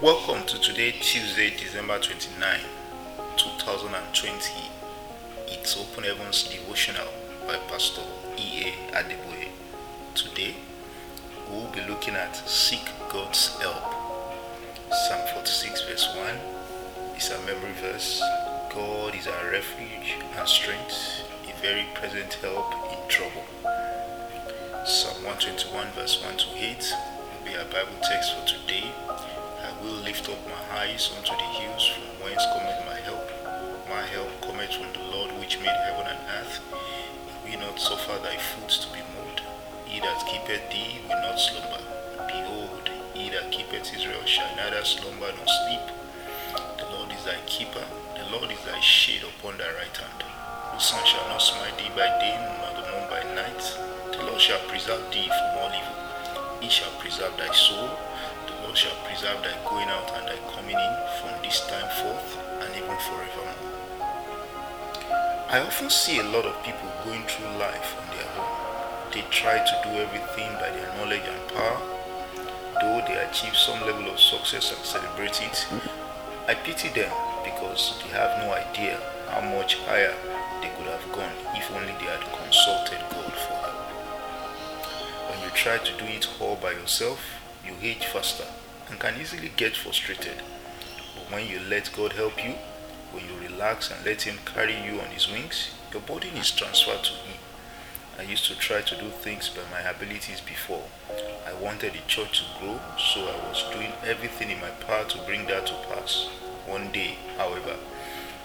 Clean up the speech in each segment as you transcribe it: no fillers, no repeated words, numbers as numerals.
Welcome to today, Tuesday, December 29, 2020. It's Open Heavens Devotional by Pastor E.A. Adeboye. Today, we will be looking at Seek God's Help. Psalm 46 verse 1 is our memory verse. God is our refuge and strength, a very present help in trouble. Psalm 121 verse 1 to 8 will be our Bible text for today. I will lift up my eyes unto the hills, from whence cometh my help. My help cometh from the Lord, which made heaven and earth. He will not suffer thy foot to be moved. He that keepeth thee will not slumber. Behold, he that keepeth Israel shall neither slumber nor sleep. The Lord is thy keeper, the Lord is thy shade upon thy right hand. The sun shall not smite thee by day, nor the moon by night. The Lord shall preserve thee from all evil. He shall preserve thy soul. The Lord shall preserve thy going out and thy coming in from this time forth and even forevermore. I often see a lot of people going through life on their own. They try to do everything by their knowledge and power. Though they achieve some level of success and celebrate it, I pity them because they have no idea how much higher they could have gone if only they had consulted God for help. When you try to do it all by yourself, you age faster and can easily get frustrated. But when you let God help you, when you relax and let Him carry you on His wings, your burden is transferred to Him. I used to try to do things by my abilities before. I wanted the church to grow, so I was doing everything in my power to bring that to pass. One day, however,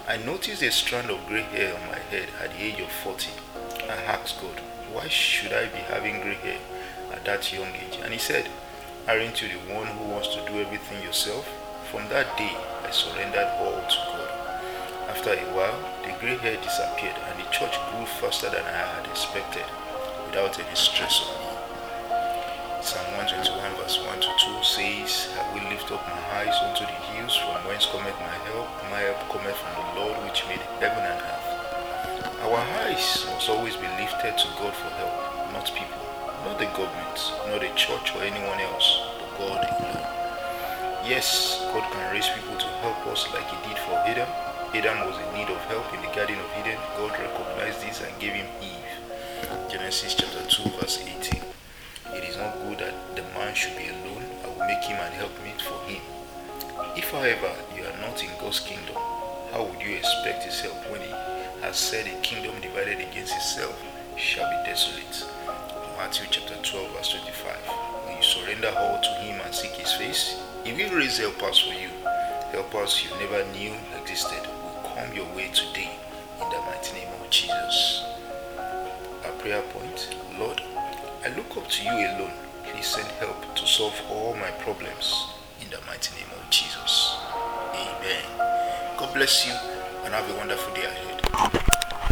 I noticed a strand of grey hair on my head at the age of 40. I asked God, why should I be having grey hair at that young age? And He said, aren't you the one who wants to do everything yourself? From that day, I surrendered all to God. After a while, the grey hair disappeared and the church grew faster than I had expected, without any stress on me. Psalm 121 verse 1 to 2 says, I will lift up my eyes unto the hills, from whence cometh my help. My help cometh from the Lord, which made heaven and earth. Our eyes must always be lifted to God for help, not people. Not the government, not the church or anyone else, but God alone. Yes, God can raise people to help us like He did for Adam. Adam was in need of help in the Garden of Eden. God recognized this and gave him Eve. Genesis chapter 2 verse 18. It is not good that the man should be alone. I will make him an helpmeet for him. If, however, you are not in God's kingdom, how would you expect His help when He has said a kingdom divided against itself shall be desolate? Matthew chapter 12 verse 25. When you surrender all to Him and seek His face, He will raise helpers for you. Helpers you never knew existed will come your way today in the mighty name of Jesus. Our prayer point: Lord, I look up to You alone. Please send help to solve all my problems in the mighty name of Jesus. Amen. God bless you and have a wonderful day ahead.